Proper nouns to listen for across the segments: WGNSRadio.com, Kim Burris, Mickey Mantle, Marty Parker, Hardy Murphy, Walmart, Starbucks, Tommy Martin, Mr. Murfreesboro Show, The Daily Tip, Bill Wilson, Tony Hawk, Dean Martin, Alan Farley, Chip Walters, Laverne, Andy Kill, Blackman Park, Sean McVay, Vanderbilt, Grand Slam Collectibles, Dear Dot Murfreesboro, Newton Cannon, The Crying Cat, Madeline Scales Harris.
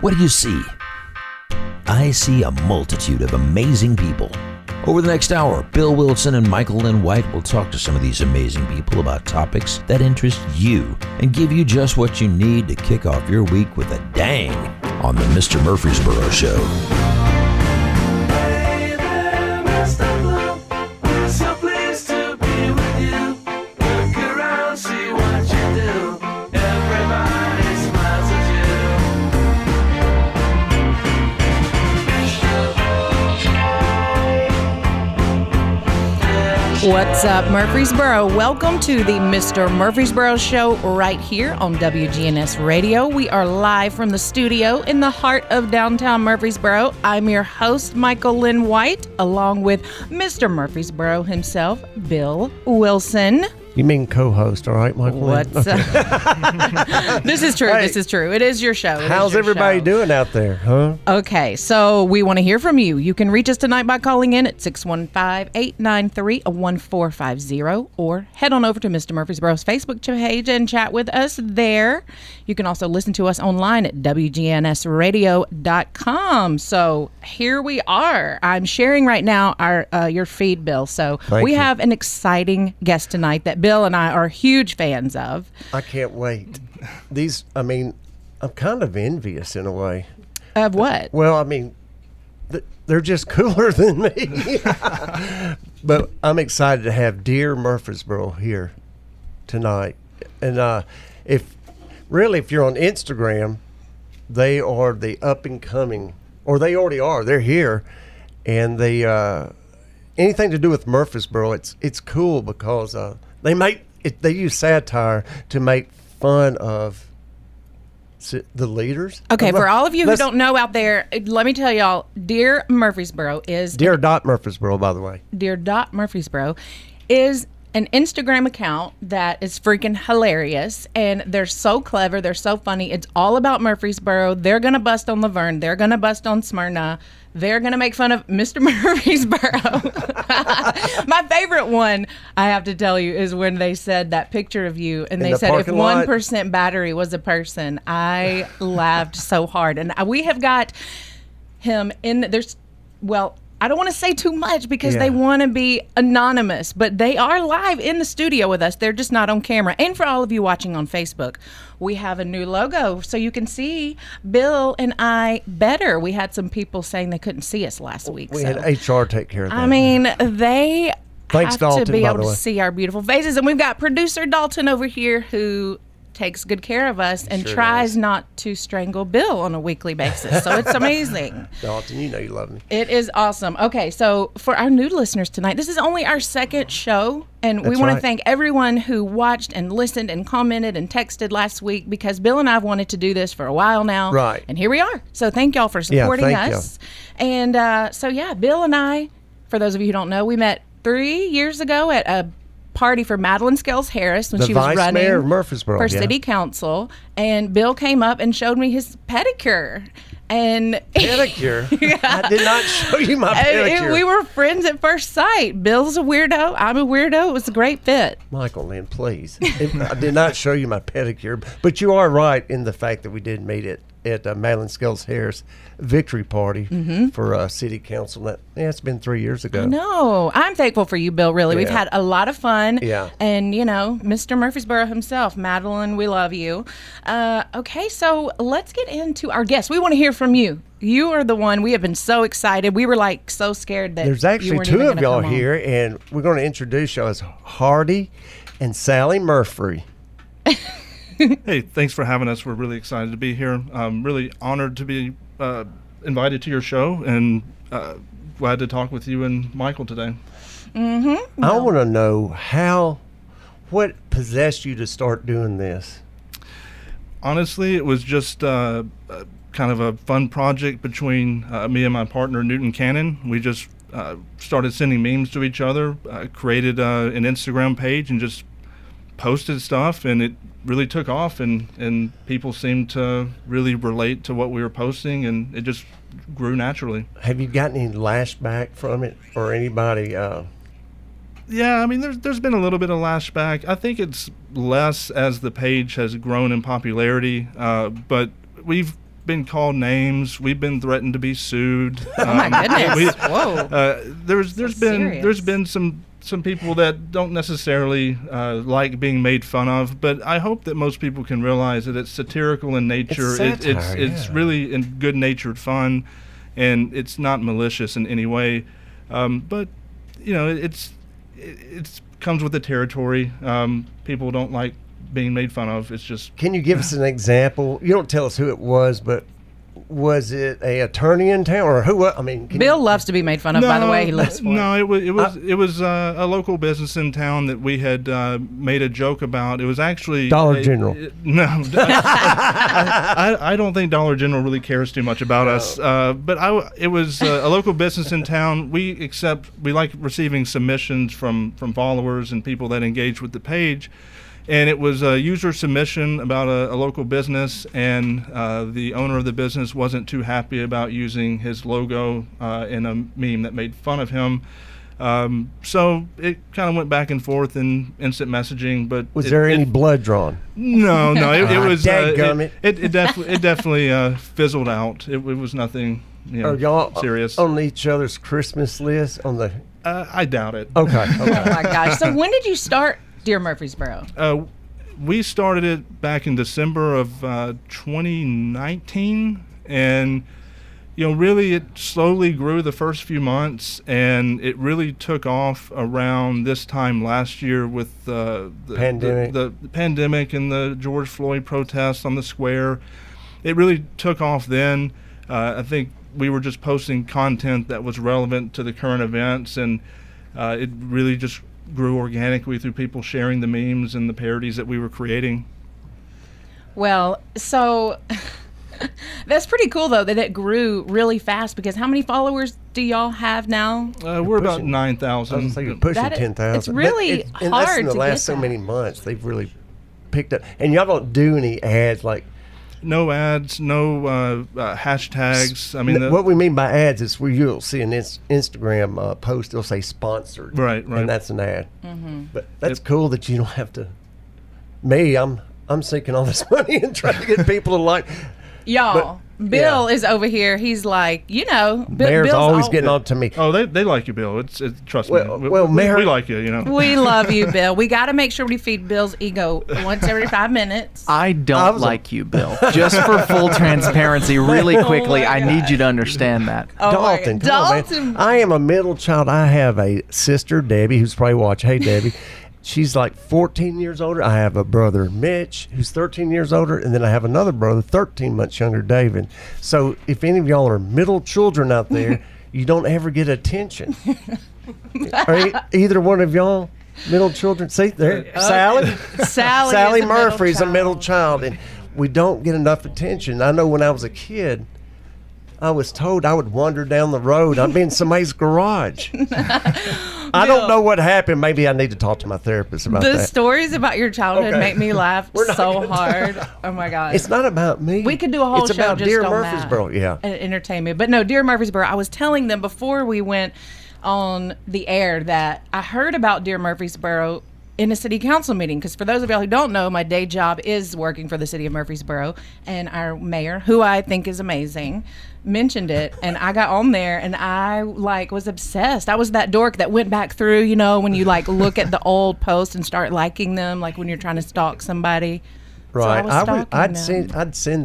What do you see? I see a multitude of amazing people. Over the next hour, Bill Wilson and Michael Lynn White will talk to some of these amazing people about topics that interest you and give you just what you need to kick off your week with a dang on the Mr. Murfreesboro Show. Hey there, Mr. Blue. We're so pleased to be with you. Look around, see what you do. Everybody smiles at you. What's up, Murfreesboro? Welcome to the Mr. Murfreesboro Show right here on WGNS Radio. We are live from the studio in the heart of downtown Murfreesboro. I'm your host, Michael Lynn White, along with Mr. Murfreesboro himself, Bill Wilson. You mean co-host, all right, Michael? What's up? This is true. Hey, this is true. It is your show. How's everybody doing out there, huh? Okay, so we want to hear from you. You can reach us tonight by calling in at 615-893-1450 or head on over to Mr. Murfreesboro's Facebook page and chat with us there. You can also listen to us online at WGNSRadio.com. So here we are. I'm sharing right now your feed, Bill. So we have an exciting guest tonight that Bill and I are huge fans of. I can't wait. I'm kind of envious in a way. Of what? Well, I mean, they're just cooler than me. But I'm excited to have Dear Murfreesboro here tonight. And if you're on Instagram, they are the up and coming, or they already are. They're here, and they anything to do with Murfreesboro, it's cool because they use satire to make fun of the leaders. Okay, for all of you who don't know out there, let me tell y'all, Dear Murfreesboro is... Dear Dot Murfreesboro, by the way. Dear Dot Murfreesboro is an Instagram account that is freaking hilarious, and they're so clever, they're so funny. It's all about Murfreesboro. They're going to bust on Laverne. They're going to bust on Smyrna. They're going to make fun of Mr. Murfreesboro. My favorite one, I have to tell you, is when they said that picture of you, and they said if 1% battery was a person. I laughed so hard. And we have got him in there's, well, I don't want to say too much because they want to be anonymous, but they are live in the studio with us. They're just not on camera. And for all of you watching on Facebook, we have a new logo so you can see Bill and I better. We had some people saying they couldn't see us last week. We had HR take care of that. I mean, they Thanks, have Dalton, to be able to see our beautiful faces. And we've got producer Dalton over here who takes good care of us and sure tries not to strangle Bill on a weekly basis. So it's amazing. Dalton, you know you love me. It is awesome. Okay, so for our new listeners tonight, this is only our second show, and we want to thank everyone who watched and listened and commented and texted last week because Bill and I have wanted to do this for a while now. Right. And here we are. So thank y'all for supporting us. Y'all. And Bill and I, for those of you who don't know, we met 3 years ago at a party for Madeline Scales Harris when she was running Mayor of Murfreesboro, for city council, and Bill came up and showed me his pedicure. And I did not show you my pedicure. We were friends at first sight. Bill's a weirdo. I'm a weirdo. It was a great fit. Michael, Lynn, please. I did not show you my pedicure, but you are right in the fact that we did meet at Madeline Scales Harris victory party for city council. It's been 3 years ago. No, I'm thankful for you, Bill, really. Yeah. We've had a lot of fun. Yeah. And, Mr. Murfreesboro himself, Madeline, we love you. Okay, so let's get into our guest. We want to hear from you. You are the one. We have been so excited. We were so scared that there's actually two of y'all here, and we're going to introduce y'all as Hardy and Sally Murphy. Hey, thanks for having us. We're really excited to be here. I'm really honored to be invited to your show, and glad to talk with you and Michael today. Mm-hmm. I want to know what possessed you to start doing this? Honestly, it was just kind of a fun project between me and my partner, Newton Cannon. We just started sending memes to each other, created an Instagram page, and just posted stuff, and it really took off, and people seemed to really relate to what we were posting, and it just grew naturally. Have you gotten any lashback from it, or anybody? Yeah, I mean, there's been a little bit of lashback. I think it's less as the page has grown in popularity, but we've been called names. We've been threatened to be sued. Oh my goodness! Whoa. There's been some people that don't necessarily like being made fun of, but I hope that most people can realize that it's satirical in nature. It's really in good-natured fun, and it's not malicious in any way. But you know, it comes with the territory. People don't like being made fun of. It's just. Can you give us an example? You don't tell us who it was, but was it an attorney in town or who? I mean, Bill loves to be made fun of. By the way, he loves. It was a local business in town that we had made a joke about. It was actually Dollar General. I don't think Dollar General really cares too much about us. But it was a local business in town. We like receiving submissions from followers and people that engage with the page. And it was a user submission about a local business, and the owner of the business wasn't too happy about using his logo in a meme that made fun of him. So it kind of went back and forth in instant messaging. But was there any blood drawn? No. It definitely fizzled out. It was nothing. Are y'all serious on each other's Christmas list? On the? I doubt it. Okay. Oh my gosh! So when did you start Dear Murfreesboro? We started it back in December of 2019, and really it slowly grew the first few months, and it really took off around this time last year with the pandemic and the George Floyd protests on the square. It really took off then. I think we were just posting content that was relevant to the current events, and it really just grew organically through people sharing the memes and the parodies that we were creating. Well, so that's pretty cool though that it grew really fast, because how many followers do y'all have now? We're about 9,000. You're pushing 10,000. It's really hard to get that. So many months they've really picked up. And y'all don't do any ads, like no ads, no hashtags. I mean, what we mean by ads is where you'll see an Instagram post. It'll say sponsored, right, and that's an ad. Mm-hmm. But that's cool that you don't have to. Me, I'm sinking all this money and trying to get people to like. Y'all, but, Bill is over here. He's like, Mayor's always getting on to me. Oh, they like you, Bill. Trust me. Well, Mayor, we like you. We love you, Bill. We got to make sure we feed Bill's ego once every 5 minutes. You, Bill. Just for full transparency, really quickly, I need you to understand that. Oh, Dalton. I am a middle child. I have a sister, Debbie, who's probably watching. Hey, Debbie. She's like 14 years older. I have a brother, Mitch, who's 13 years older. And then I have another brother, 13 months younger, David. So if any of y'all are middle children out there, you don't ever get attention. Are either one of y'all middle children? See, there, Sally? Sally Murphy's a middle child. And we don't get enough attention. I know when I was a kid, I was told I would wander down the road. I'd be in somebody's garage. I don't know what happened. Maybe I need to talk to my therapist about that. The stories about your childhood make me laugh so hard. Oh, my God. It's not about me. We could do a whole show about Dear Murfreesboro, entertainment. But no, Dear Murfreesboro, I was telling them before we went on the air that I heard about Dear Murfreesboro in a city council meeting, because for those of y'all who don't know, my day job is working for the city of Murfreesboro, and our mayor, who I think is amazing, mentioned it, and I got on there, and I was obsessed. I was that dork that went back through, when you look at the old posts and start liking them, like when you're trying to stalk somebody. Right, so I'd send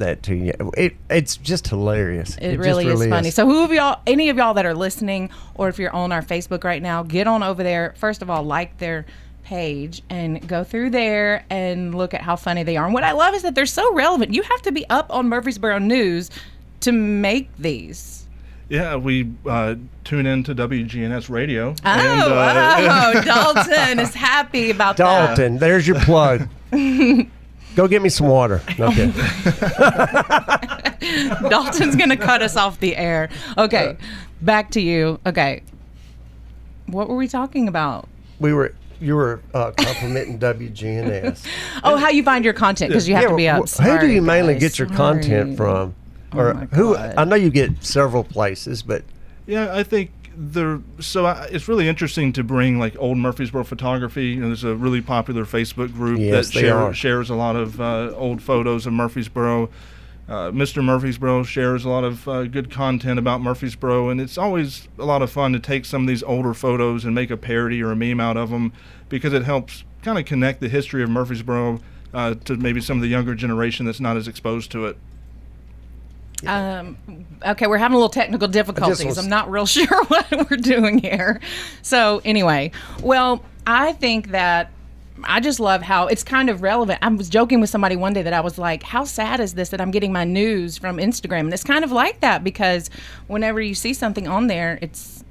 that to you. It's just hilarious. It really is funny. So, who of y'all, any of y'all that are listening, or if you're on our Facebook right now, get on over there. First of all, like their page and go through there and look at how funny they are. And what I love is that they're so relevant. You have to be up on Murfreesboro news to make these. Yeah, we tune in to WGNS Radio. Dalton is happy about that. Dalton, there's your plug. Go get me some water. Okay. Dalton's going to cut us off the air. Okay, back to you. Okay. What were we talking about? You were complimenting WGNS. Oh, how you find your content, because you have to be up. Who do you mainly get your content from? Or who? I know you get several places, but I think it's really interesting to bring old Murfreesboro photography. There's a really popular Facebook group that shares a lot of old photos of Murfreesboro. Mr. Murfreesboro shares a lot of good content about Murfreesboro, and it's always a lot of fun to take some of these older photos and make a parody or a meme out of them, because it helps kind of connect the history of Murfreesboro to maybe some of the younger generation that's not as exposed to it. Yeah. Okay, we're having a little technical difficulties. I'm not real sure what we're doing here. So anyway, well, I think that I just love how it's kind of relevant. I was joking with somebody one day that I was like, how sad is this that I'm getting my news from Instagram? And it's kind of like that, because whenever you see something on there, it's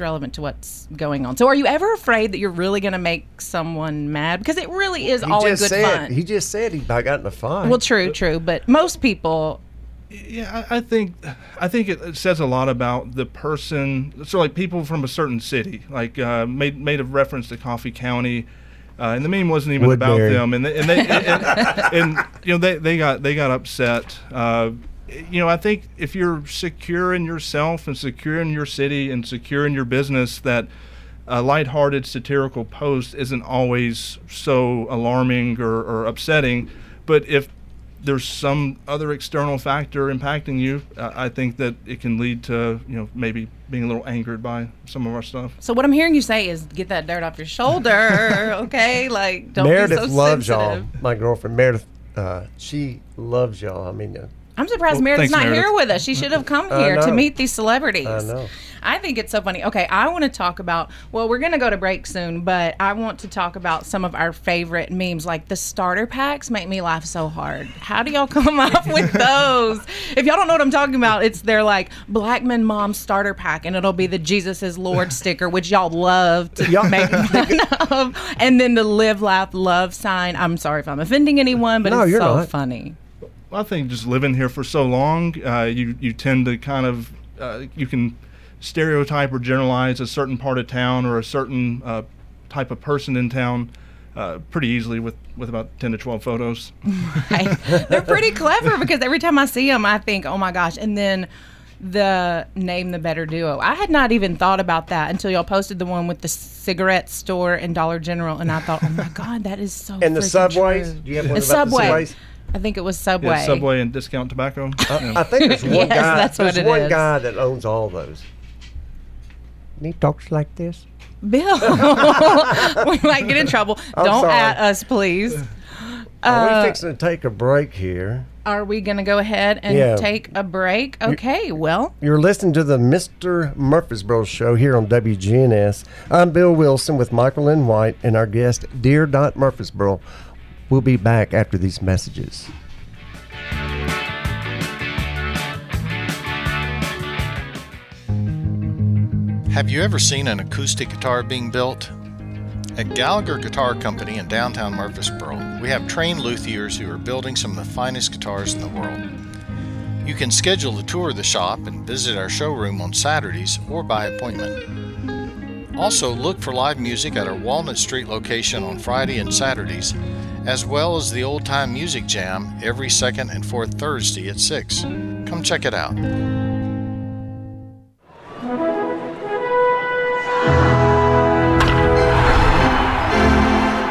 relevant to what's going on. So are you ever afraid that you're really going to make someone mad? Because it really is always good fun. He just said he got in a fight. Well, true. But most people... Yeah, I think it says a lot about the person. So, like, people from a certain city, like made a reference to Coffee County, and the meme wasn't even Woodbury. About them, and you know they got upset. You know, I think if you're secure in yourself and secure in your city and secure in your business, that a lighthearted satirical post isn't always so alarming or upsetting. But if there's some other external factor impacting you, I think that it can lead to, you know, maybe being a little angered by some of our stuff. So what I'm hearing you say is get that dirt off your shoulder, okay? Like, don't Meredith be so loves sensitive. Y'all. My girlfriend, Meredith, she loves y'all. I mean... I'm surprised Meredith's not Meredith. Here with us. She should have come here to meet these celebrities. I know. I think it's so funny. Okay, I want to talk about, well, we're going to go to break soon, but I want to talk about some of our favorite memes. Like, the starter packs make me laugh so hard. How do y'all come up with those? If y'all don't know what I'm talking about, they're like Blackman Mom starter pack, and it'll be the Jesus is Lord sticker, which y'all love to make fun of. And then the live, laugh, love sign. I'm sorry if I'm offending anyone, but it's so funny. Well, I think just living here for so long, you tend to kind of, you can stereotype or generalize a certain part of town or a certain type of person in town pretty easily with about 10 to 12 photos. Right. They're pretty clever, because every time I see them, I think, oh my gosh. And then the Name the Better Duo. I had not even thought about that until y'all posted the one with the cigarette store and Dollar General, and I thought, oh my God, that is so freaking true. And the Subways? Do you have one about the Subways? I think it was Subway. Yeah, Subway and Discount Tobacco. I think there's one guy. That's what there's one guy that owns all those. And he talks like this. Bill, we might get in trouble. Don't at us, please. Are we fixing to take a break here? Are we going to go ahead and take a break? Okay, You're listening to the Mr. Murfreesboro Show here on WGNS. I'm Bill Wilson with Michael Lynn White and our guest, Dear Dot Murfreesboro. We'll be back after these messages. Have you ever seen an acoustic guitar being built? At Gallagher Guitar Company in downtown Murfreesboro, we have trained luthiers who are building some of the finest guitars in the world. You can schedule a tour of the shop and visit our showroom on Saturdays or by appointment. Also, look for live music at our Walnut Street location on Friday and Saturdays, as well as the Old Time Music Jam every second and fourth Thursday at 6. Come check it out.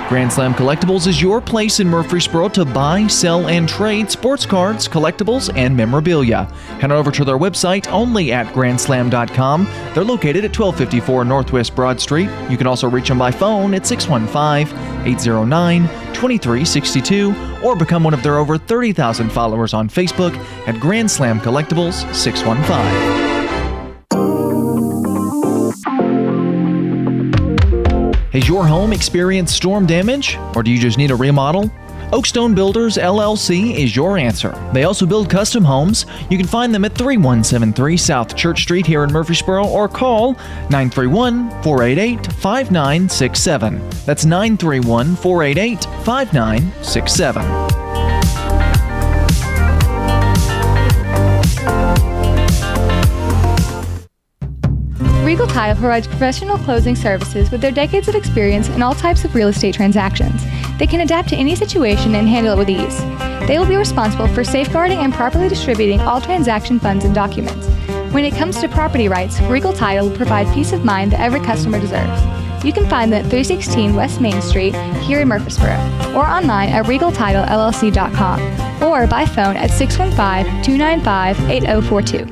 Grand Slam Collectibles is your place in Murfreesboro to buy, sell, and trade sports cards, collectibles, and memorabilia. Head over to their website only at grandslam.com. They're located at 1254 Northwest Broad Street. You can also reach them by phone at 615-809-2362 or become one of their over 30,000 followers on Facebook at Grand Slam Collectibles 615. Has your home experienced storm damage, or do you just need a remodel? Oakstone Builders LLC is your answer. They also build custom homes. You can find them at 3173 South Church Street here in Murfreesboro, or call 931-488-5967. That's 931-488-5967. Regal Title provides professional closing services with their decades of experience in all types of real estate transactions. They can adapt to any situation and handle it with ease. They will be responsible for safeguarding and properly distributing all transaction funds and documents. When it comes to property rights, Regal Title will provide peace of mind that every customer deserves. you can find them at 316 West Main Street here in Murfreesboro, or online at regaltitlellc.com, or by phone at 615-295-8042.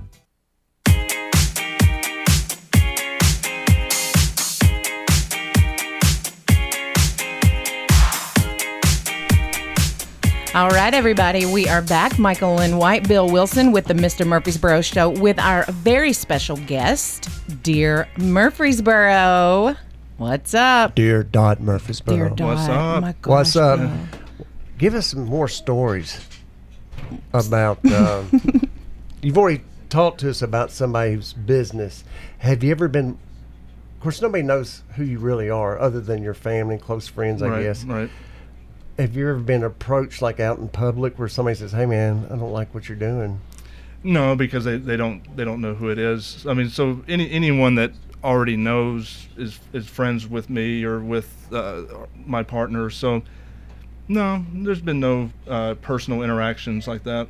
All right, everybody, we are back. Michael Lynn White, Bill Wilson with the Mr. Murfreesboro Show with our very special guest, Dear Murfreesboro. What's up? Dear Dot Murfreesboro. Dear Dot. What's up? My gosh, what's up? Man. Give us some more stories about... you've already talked to us about somebody's business. Have you ever been... Of course, nobody knows who you really are other than your family and close friends, I guess. Right. Have you ever been approached, like out in public, where somebody says, "Hey, man, I don't like what you're doing"? No, because they don't know who it is. I mean, so anyone that already knows is friends with me or with my partner. So, no, there's been no personal interactions like that.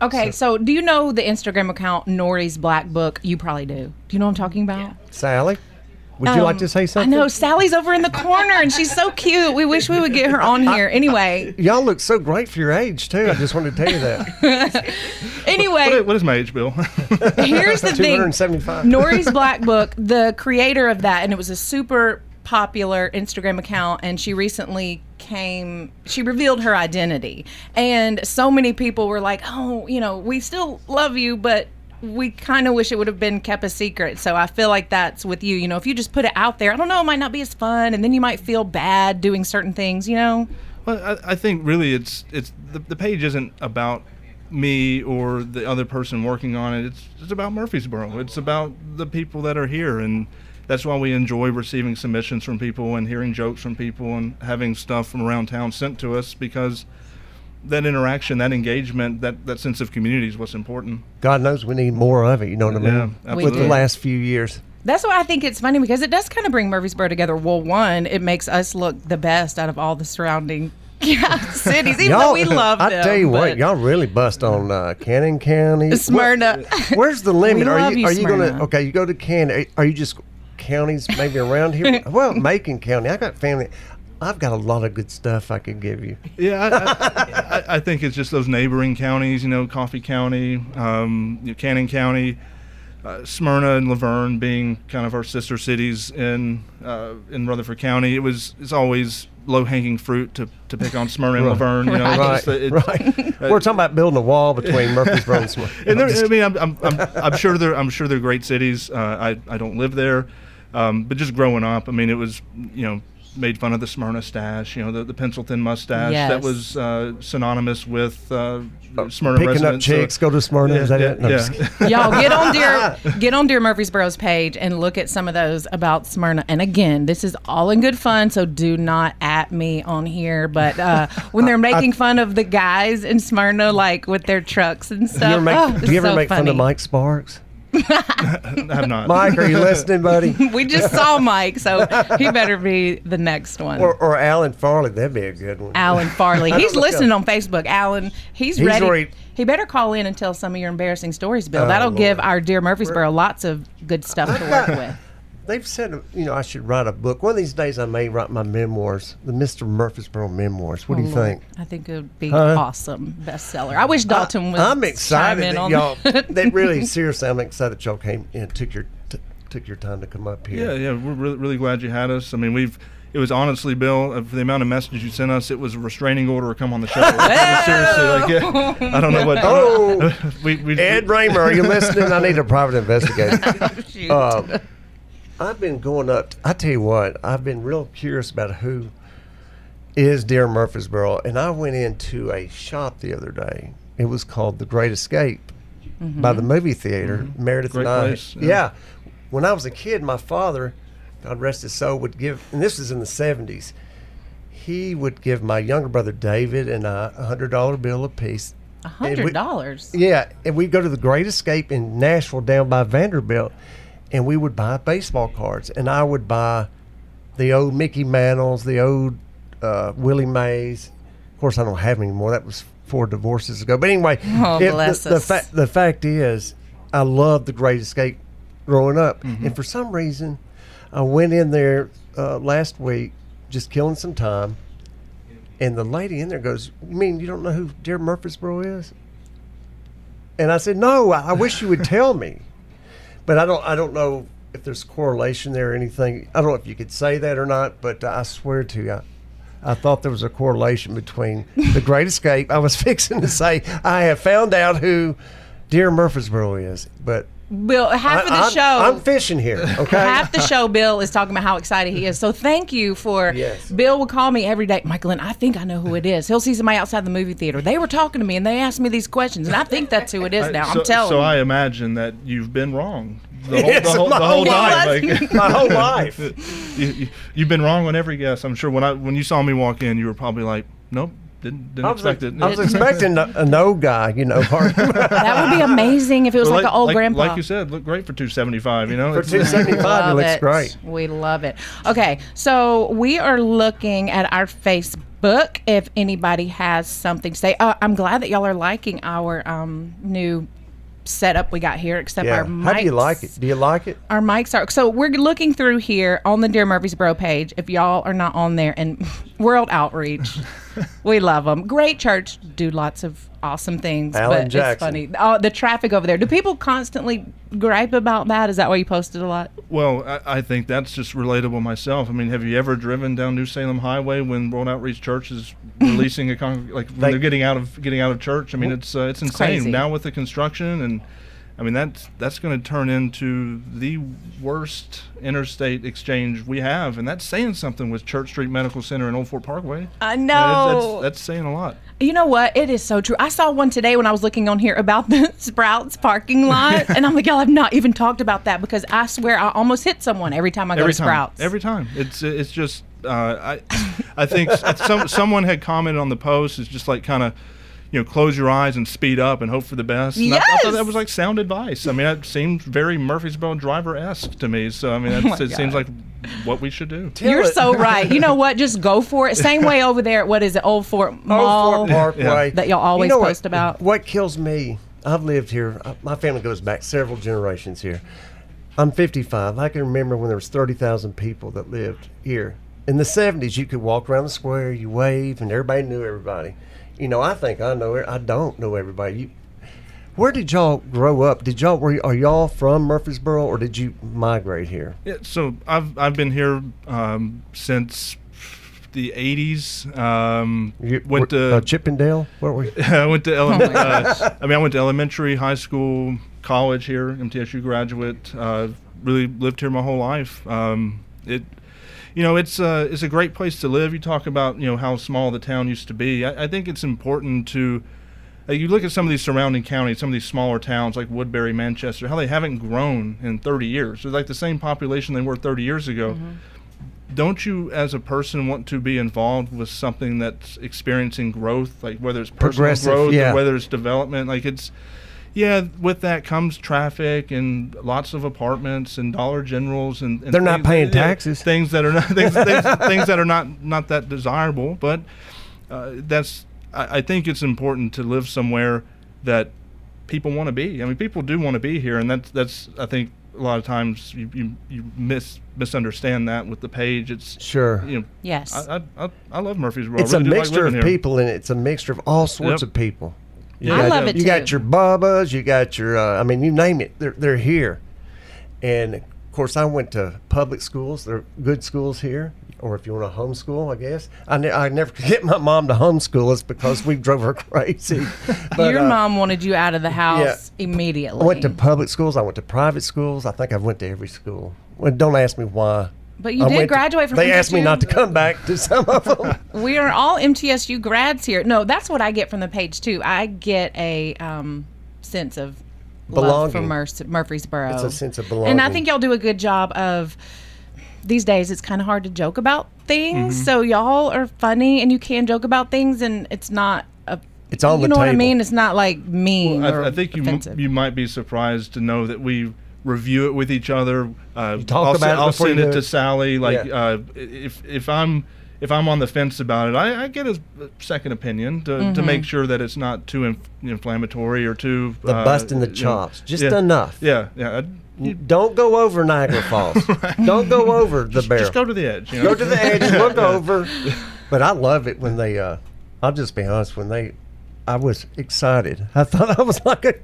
Okay, so do you know the Instagram account Nori's Black Book? You probably do. Do you know what I'm talking about? Yeah. Sally? Would you like to say something? I know. Sally's over in the corner, and she's so cute. We wish we would get her on here. Anyway. Y'all look so great for your age, too. I just wanted to tell you that. Anyway. What is my age, Bill? Here's the 275. Thing. 275. Nori's Black Book, the creator of that, and it was a super popular Instagram account, and she recently she revealed her identity. And so many people were like, oh, you know, we still love you, but we kind of wish it would have been kept a secret. So I feel like that's with you. You know, if you just put it out there, I don't know, it might not be as fun, and then you might feel bad doing certain things, you know? Well, I think really it's the page isn't about me or the other person working on it. It's about Murfreesboro. It's about the people that are here, and that's why we enjoy receiving submissions from people and hearing jokes from people and having stuff from around town sent to us, because that interaction, that engagement, that sense of community is what's important. God knows we need more of it, you know what I mean? Yeah, absolutely. With the last few years. That's why I think it's funny, because it does kind of bring Murfreesboro together. Well, one, it makes us look the best out of all the surrounding cities, even y'all, though we love them. I tell you what, y'all really bust on Cannon County. Smyrna. Where's the limit? You go to Cannon. Are you just counties maybe around here? Well, Macon County. I got family. I've got a lot of good stuff I could give you. Yeah, I think it's just those neighboring counties, you know, Coffee County, Cannon County, Smyrna and Laverne being kind of our sister cities in Rutherford County. It's always low-hanging fruit to pick on Smyrna and Laverne. You know, we're talking about building a wall between Murfreesboro and Smyrna. And I'm sure they're great cities. I don't live there, but just growing up, I mean, it was, you know, made fun of the Smyrna stash, you know, the pencil thin mustache. Yes. That was synonymous with Smyrna picking residents. Picking up chicks, go to Smyrna. Yeah, is that it? No, yeah. Y'all get on Dear Murfreesboro's page and look at some of those about Smyrna. And again, this is all in good fun, so do not at me on here. But when they're making fun of the guys in Smyrna, like with their trucks and stuff. Do you ever make fun of Mike Sparks? I have not. Mike, are you listening, buddy? We just saw Mike, so he better be the next one. Or Alan Farley. That'd be a good one. Alan Farley. He's listening on Facebook. Alan, he's ready. He better call in and tell some of your embarrassing stories, Bill. That'll give our Dear Murfreesboro lots of good stuff to work with. They've said, you know, I should write a book. One of these days I may write my memoirs, the Mr. Murfreesboro memoirs. What do you think? I think it would be awesome bestseller. I wish Dalton was. I'm excited that y'all. That really, seriously, I'm excited that y'all came and took your time to come up here. Yeah, we're really, really glad you had us. I mean, it was honestly, Bill, for the amount of messages you sent us, it was a restraining order to come on the show. Seriously, like, yeah, I don't know what. Oh, Ed Raymer, are you listening? I need a private investigator. I've been going up. I tell you what, I've been real curious about who is Dear Murfreesboro, and I went into a shop the other day. It was called The Great Escape by the movie theater. Mm-hmm. Meredith and I. Great place. Yeah. when I was a kid, my father, God rest his soul, would give, and this was in the 70s, he would give my younger brother David and I $100 bill apiece. $100? Yeah, and we'd go to the Great Escape in Nashville down by Vanderbilt, and we would buy baseball cards, and I would buy the old Mickey Mantles, the old Willie Mays. Of course, I don't have any more. That was 4 divorces ago. But anyway, the fact is, I loved the Great Escape growing up. Mm-hmm. And for some reason, I went in there last week just killing some time, and the lady in there goes, "You mean you don't know who Dear Murfreesboro is?" And I said, "No, I wish you would tell me." But I don't know if there's correlation there or anything. I don't know if you could say that or not, but I swear to you, I thought there was a correlation between the Great Escape. I was fixing to say, I have found out who Dear Murfreesboro is, but... Bill, I'm fishing here, okay? Half the show, Bill is talking about how excited he is. So thank you for... Yes. Bill will call me every day. Michael, and I think I know who it is. He'll see somebody outside the movie theater. They were talking to me, and they asked me these questions, and I think that's who it is now. I'm telling you. So I imagine that you've been wrong my whole life. You've been wrong on every guess. I'm sure when you saw me walk in, you were probably like, nope. Didn't expect it. I was expecting an old guy, you know. That would be amazing if it was like an old grandpa. Like you said, look great for $275, you know. For $275, it looks great. We love it. Okay, so we are looking at our Facebook. If anybody has something to say, I'm glad that y'all are liking our new setup we got here. Except our mics. How do you like it? Do you like it? Our mics are so we're looking through here on the Dear Murfreesboro page. If y'all are not on there, and World Outreach. We love them. Great church. Do lots of awesome things. Alan but Jackson. It's funny. Oh, the traffic over there. Do people constantly gripe about that? Is that why you posted a lot? Well, I think that's just relatable myself. I mean, have you ever driven down New Salem Highway when World Outreach Church is releasing a when they're getting out of church? I mean, it's insane. Crazy. Now with the construction, and I mean that's going to turn into the worst interstate exchange we have, and that's saying something with Church Street Medical Center and Old Fort Parkway. I know. That's saying a lot. You know what? It is so true. I saw one today when I was looking on here about the Sprouts parking lot, and I'm like, y'all have not even talked about that, because I swear I almost hit someone every time I go to Sprouts. Every time. It's just I think someone had commented on the post. It's just like kind of, you know, close your eyes and speed up and hope for the best. Yes. I thought that was like sound advice. I mean, it seemed very Murfreesboro driver-esque to me. So, I mean, it seems like what we should do. You're so right. You know what? Just go for it. Same way over there at, Old Fort Mall? Old Fort Parkway. Yeah. That y'all always post about. What kills me, I've lived here. My family goes back several generations here. I'm 55. I can remember when there was 30,000 people that lived here. In the 70s, you could walk around the square, you wave, and everybody knew everybody. You know, I think I know it. I don't know everybody. Where did y'all grow up? Are y'all from Murfreesboro, or did you migrate here? Yeah, so I've been here since the 80s. Went to Chippendale. Where were you? I went to elementary, high school, college here. MTSU graduate. Really lived here my whole life. You know, it's a great place to live. You talk about, you know, how small the town used to be. I think it's important to you look at some of these surrounding counties, some of these smaller towns like Woodbury, Manchester, how they haven't grown in 30 years. They're like the same population they were 30 years ago. Mm-hmm. Don't you, as a person, want to be involved with something that's experiencing growth, like whether it's personal growth or whether it's development? Like with that comes traffic and lots of apartments and Dollar Generals and they're not paying taxes. Things that are not things that are not that desirable. But I think it's important to live somewhere that people want to be. I mean, people do want to be here, and that's I think a lot of times you misunderstand that with the page. It's sure. You know, yes. I love Murfreesboro. It's a mixture of people, and it's a mixture of all sorts of people. Yeah, I love it too. You got your Bubba's, you got your, you name it, they're here. And, of course, I went to public schools. They're good schools here, or if you want to homeschool, I guess. I never could get my mom to homeschool us because we drove her crazy. But, your mom wanted you out of the house immediately. I went to public schools. I went to private schools. I think I went to every school. Well, don't ask me why. But you did graduate from MTSU. They asked me not to come back to some of them. We are all MTSU grads here. No, that's what I get from the page, too. I get a sense of love for Murfreesboro. It's a sense of belonging. And I think y'all do a good job of, these days it's kind of hard to joke about things. Mm-hmm. So y'all are funny and you can joke about things and it's not a, it's on the table. You know what I mean? It's not like mean or offensive. I think you might be surprised to know that we review it with each other. I'll send it to Sally. Like if I'm on the fence about it, I get a second opinion to make sure that it's not too inflammatory or too busting the chops, enough. Yeah, yeah. Don't go over Niagara Falls. Right. Don't go over the barrel. Just go to the edge. You know? Go to the edge. Look over. But I love it when they. I'll just be honest. I was excited. I thought I was like a.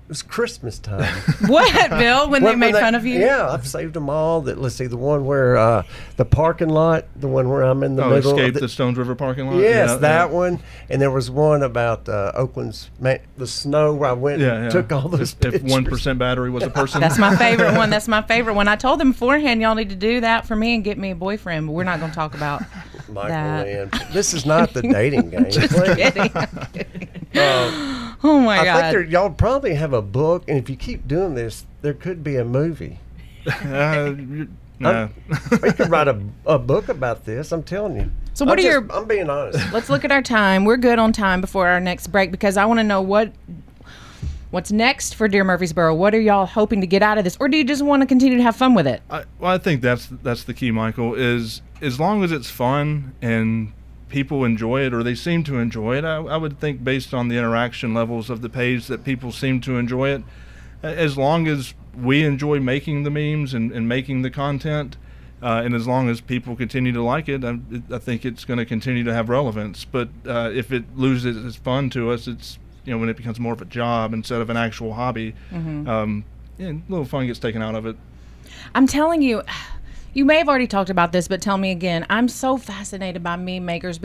It was Christmas time. What, Bill? When they made fun of you? Yeah, I've saved them all. Let's see, the one where the parking lot, the one where I'm in the middle. Escape the Stones River parking lot? Yes, that one. And there was one about Oakland's, the snow, where I went and took all those pictures. If 1% battery was a person. That's my favorite one. That's my favorite one. I told them beforehand, y'all need to do that for me and get me a boyfriend, but we're not going to talk about Michael Lynn. This is not the dating game. Just kidding. Oh my God! I think y'all probably have a book, and if you keep doing this, there could be a movie. No, we could write a book about this. I'm telling you. So I'm being honest. Let's look at our time. We're good on time before our next break because I want to know what's next for Dear Murfreesboro. What are y'all hoping to get out of this, or do you just want to continue to have fun with it? I think that's the key, Michael. Is as long as it's fun and people enjoy it, or they seem to enjoy it. I would think, based on the interaction levels of the page, that people seem to enjoy it. As long as we enjoy making the memes and making the content, and as long as people continue to like it, I think it's going to continue to have relevance. But if it loses its fun to us, it's when it becomes more of a job instead of an actual hobby, a little fun gets taken out of it. I'm telling you. You may have already talked about this, but tell me again. I'm so fascinated by meme makers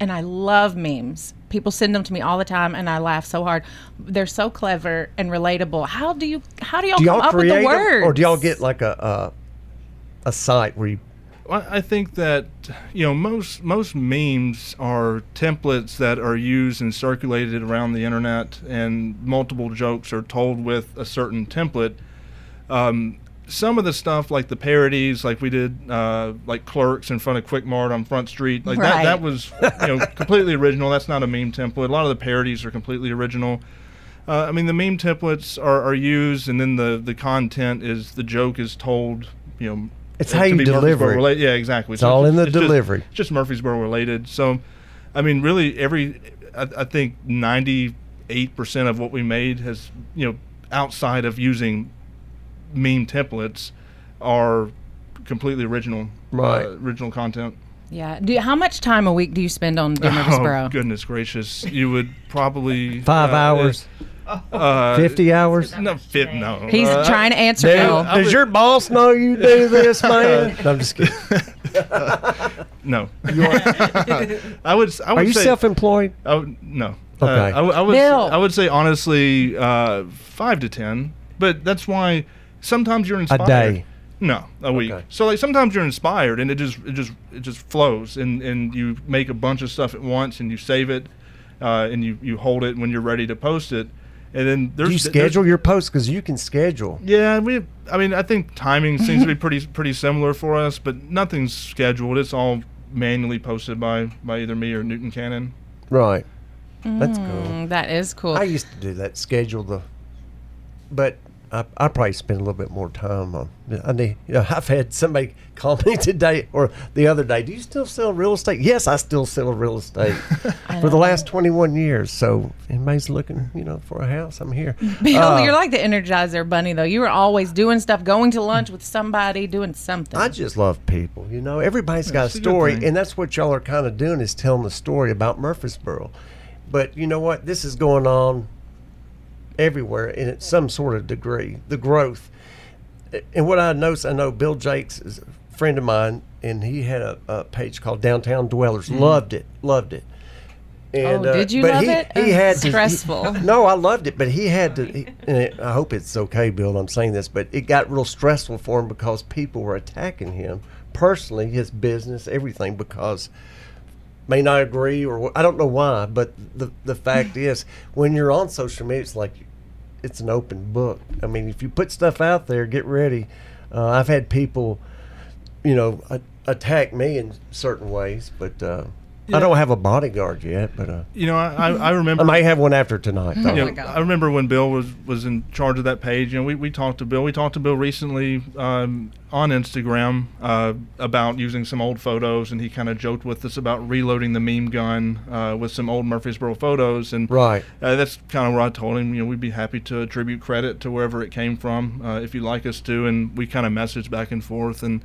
and I love memes. People send them to me all the time, and I laugh so hard. They're so clever and relatable. How do y'all come up with the words? Or do y'all get like a site where you... Well, I think that most memes are templates that are used and circulated around the internet, and multiple jokes are told with a certain template. Some of the stuff, like the parodies, like we did, like Clerks in front of Quick Mart on Front Street, like that was completely original. That's not a meme template. A lot of the parodies are completely original. The meme templates are used, and then the content is, the joke is told, It's how you deliver it. Yeah, exactly. It's all in the delivery. It's just Murfreesboro related. So, really I think 98% of what we made has, outside of using meme templates, are completely original, right? Original content. Yeah. How much time a week do you spend on Dear Murfreesboro? Oh, goodness gracious! You would probably 5 hours, 50 hours. No. He's trying to answer. Does your boss know you do this, man? I'm just kidding. No. I would. Are you self-employed? No. Okay. I would say honestly, 5 to 10. But that's why. Sometimes you're inspired. A day. No, a week. Okay. So sometimes you're inspired and it just flows and you make a bunch of stuff at once and you save it and you hold it when you're ready to post it. And then do you schedule your posts because you can schedule? Yeah, I think timing seems to be pretty similar for us, but nothing's scheduled. It's all manually posted by either me or Newton Cannon. Right. That's cool. That is cool. I used to do that, but I probably spend a little bit more time on. I've had somebody call me today or the other day. Do you still sell real estate? Yes, I still sell real estate for the last 21 years. So anybody's looking, for a house, I'm here. Bill, you're like the Energizer Bunny, though. You were always doing stuff, going to lunch with somebody, doing something. I just love people. Everybody's got a story, and that's what y'all are kind of doing is telling the story about Murfreesboro. But you know what? This is going on everywhere, and it's some sort of degree, the growth. And what I noticed, I know Bill Jakes is a friend of mine, and he had a page called Downtown Dwellers. Loved it. And, did you love it? He had stressful. No, I loved it, but he had to. I hope it's okay, Bill, I'm saying this, but it got real stressful for him because people were attacking him personally, his business, everything, because may not agree, or I don't know why, but the fact is, when you're on social media, it's like it's an open book. I mean, if you put stuff out there, get ready. I've had people, you know, attack me in certain ways, but I don't have a bodyguard yet. But you know, I remember. I might have one after tonight. Though. You know, I remember when Bill was in charge of that page, and we talked to Bill. We talked to Bill recently on Instagram about using some old photos, and he kind of joked with us about reloading the meme gun with some old Murfreesboro photos. And right, that's kind of where I told him, you know, we'd be happy to attribute credit to wherever it came from if you'd like us to. And we kind of messaged back and forth, and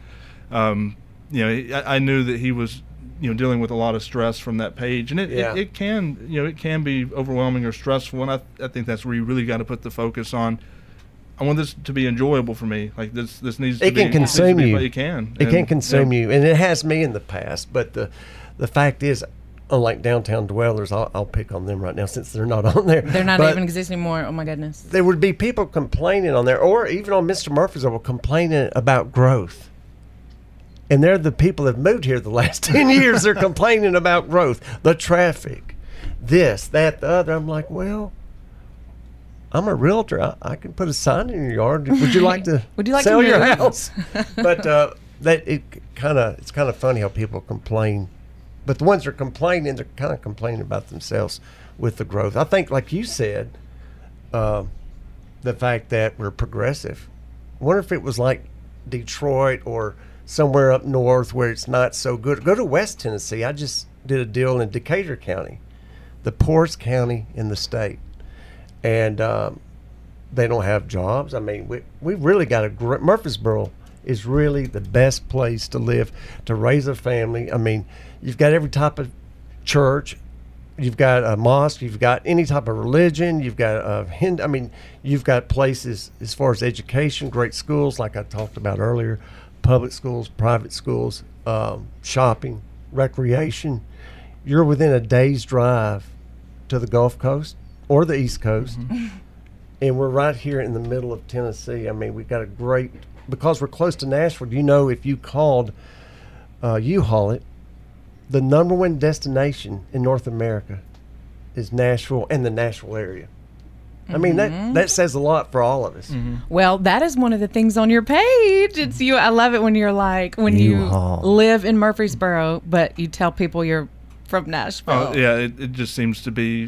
you know, I knew that he was, you know, dealing with a lot of stress from that page, and it can, you know, it can be overwhelming or stressful, and I think that's where you really got to put the focus on. I want this to be enjoyable for me. Like this needs to be. It can consume you. It can. It can consume you, and it has me in the past. But the fact is, unlike Downtown Dwellers, I'll pick on them right now since they're not on there. They're not even exist anymore. Oh my goodness. There would be people complaining on there, or even on Mr. Murfreesboro complaining about growth. And they're the people that have moved here the last 10 years. They're complaining about growth, the traffic, this, that, the other. I'm like, well, I'm a realtor. I can put a sign in your yard. Would you like to sell your house? But it's kind of funny how people complain. But the ones that are complaining, they're kind of complaining about themselves with the growth. I think, like you said, the fact that we're progressive. I wonder if it was like Detroit or somewhere up north where it's not so good. Go to West Tennessee. I just did a deal in Decatur County, the poorest county in the state, and they don't have jobs. I mean, we really got Murfreesboro is really the best place to live, to raise a family. I mean, you've got every type of church, you've got a mosque, you've got any type of religion, you've got you've got places as far as education, great schools like I talked about earlier. Public schools, private schools, shopping, recreation. You're within a day's drive to the Gulf Coast or the East Coast. Mm-hmm. And we're right here in the middle of Tennessee. I mean, we've got because we're close to Nashville, you know, if you called U-Haul it, the number one destination in North America is Nashville and the Nashville area. I mean, that says a lot for all of us. Mm-hmm. Well, that is one of the things on your page. It's you. I love it when you're like, when U-Haul. You live in Murfreesboro, but you tell people you're from Nashville. Oh, yeah, it just seems to be.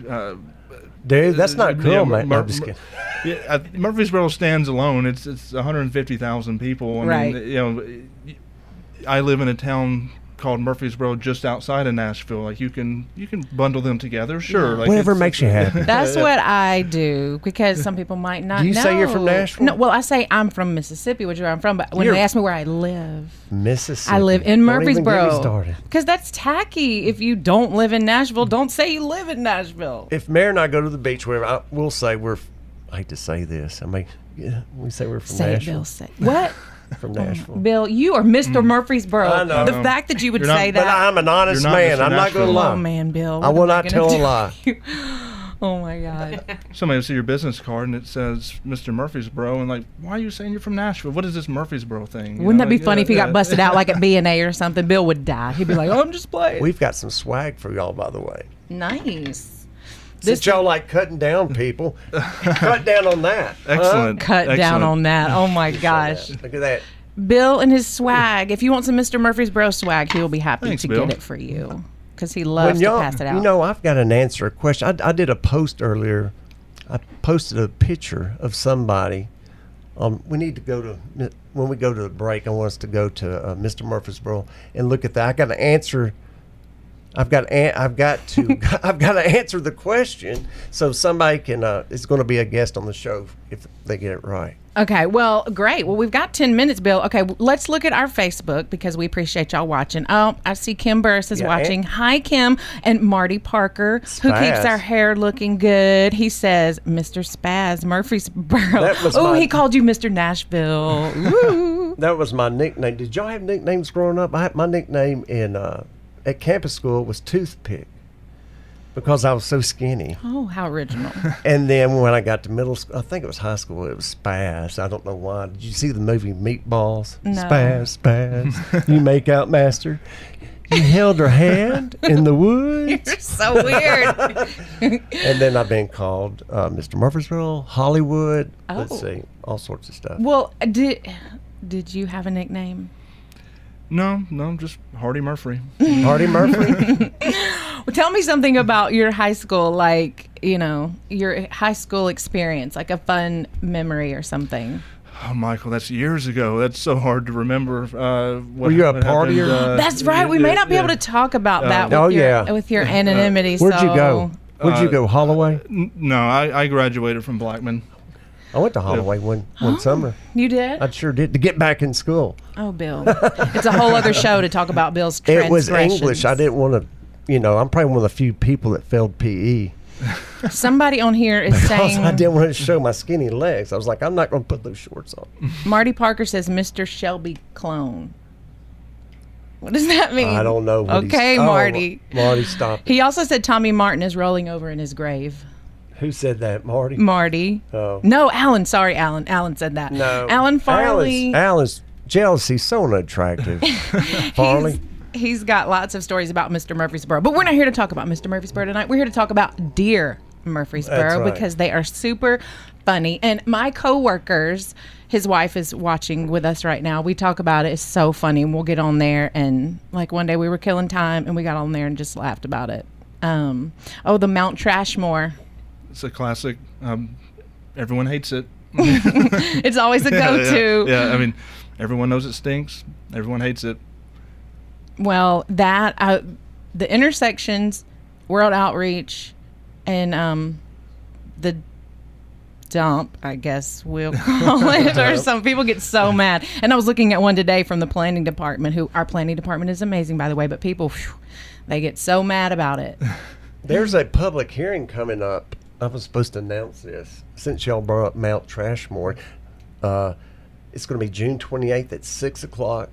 Dude, that's not cool, man. No, I'm just kidding. Yeah, Murfreesboro stands alone. It's 150,000 people. I mean, you know, I live in a town called Murfreesboro just outside of Nashville. Like you can bundle them together, sure. Like whatever makes you happy. That's what I do, because some people might not know. Do you say you're from Nashville? No, well, I say I'm from Mississippi, which is where I'm from, but when they ask me where I live, Mississippi. I live in Murfreesboro. Because that's tacky. If you don't live in Nashville, don't say you live in Nashville. If Mayor and I go to the beach, wherever, I will say I hate to say this. I mean, yeah, we say we're from Nashville. Say it, Bill. What? From Nashville. Bill, you are Mr. Murfreesboro. I know. The fact that you would say that. But I'm an honest man. I'm not going to lie. Oh, man, Bill. I will not tell a lie. Oh, my God. Somebody will see your business card and it says Mr. Murfreesboro. And like, why are you saying you're from Nashville? What is this Murfreesboro thing? Wouldn't that be funny if he got busted out like at B&A or something? Bill would die. He'd be like, oh, I'm just playing. We've got some swag for y'all, by the way. Nice. Since y'all like cutting down people, cut down on that. Excellent. Down on that. Oh, my gosh. Look at that. Bill and his swag. If you want some Mr. Murfreesboro swag, he'll be happy to Bill. Get it for you, because he loves to pass it out. You know, I've got an answer, a question. I did a post earlier. I posted a picture of somebody. We need to go to, when we go to the break, I want us to go to Mr. Murfreesboro and look at that. I got an answer. I've got to answer the question so somebody can. It's going to be a guest on the show if they get it right. Okay. Well, great. Well, we've got 10 minutes, Bill. Okay, let's look at our Facebook because we appreciate y'all watching. Oh, I see Kim Burris is watching. Hi, Kim, and Marty Parker, who keeps our hair looking good. He says, "Mr. Spaz Murfreesboro." Oh, he called you Mr. Nashville. Woo. That was my nickname. Did y'all have nicknames growing up? I had my nickname in. At campus school was Toothpick because I was so skinny. Oh, how original. And then when I got to middle school, I think it was high school, it was Spaz. I don't know why. Did you see the movie Meatballs? No. Spaz, Spaz. You make out, master. You held her hand in the woods. You're so weird. And then I've been called Mr. Murfreesboro, Hollywood. Oh. Let's see, all sorts of stuff. Well, did you have a nickname? No, just Hardy Murphy. Hardy Murphy? Well, tell me something about your high school, like, you know, your high school experience, like a fun memory or something. Oh, Michael, that's years ago. That's so hard to remember. Were you a partier? That's right. We may not be able to talk about that with your anonymity. Where'd you go? Where'd you go, Holloway? No, I graduated from Blackman. I went to Holloway one summer. You did? I sure did, to get back in school. Oh, Bill. It's a whole other show to talk about Bill's transgressions. It was English. I didn't want to, I'm probably one of the few people that failed P.E. Somebody on here is saying I didn't want to show my skinny legs. I was like, I'm not going to put those shorts on. Marty Parker says, Mr. Shelby clone. What does that mean? I don't know. Okay, Marty. Oh, Marty, stop it. He also said Tommy Martin is rolling over in his grave. Who said that, Marty? Marty. Oh. No, Alan. Sorry, Alan. Alan said that. No. Alan Farley. Alan's jealousy, so unattractive. Farley. He's got lots of stories about Mr. Murfreesboro. But we're not here to talk about Mr. Murfreesboro tonight. We're here to talk about Dear Murfreesboro, right, because they are super funny. And my coworkers, his wife is watching with us right now. We talk about it. It's so funny. We'll get on there. And like one day we were killing time and we got on there and just laughed about it. The Mount Trashmore. It's a classic. Everyone hates it. It's always a go-to. Yeah, I mean, everyone knows it stinks. Everyone hates it. Well, the intersections, World Outreach, and the dump, I guess we'll call it, or some people get so mad. And I was looking at one today from the planning department, our planning department is amazing, by the way, but people, they get so mad about it. There's a public hearing coming up. I was supposed to announce this since y'all brought up Mount Trashmore. It's going to be June 28th at 6 o'clock.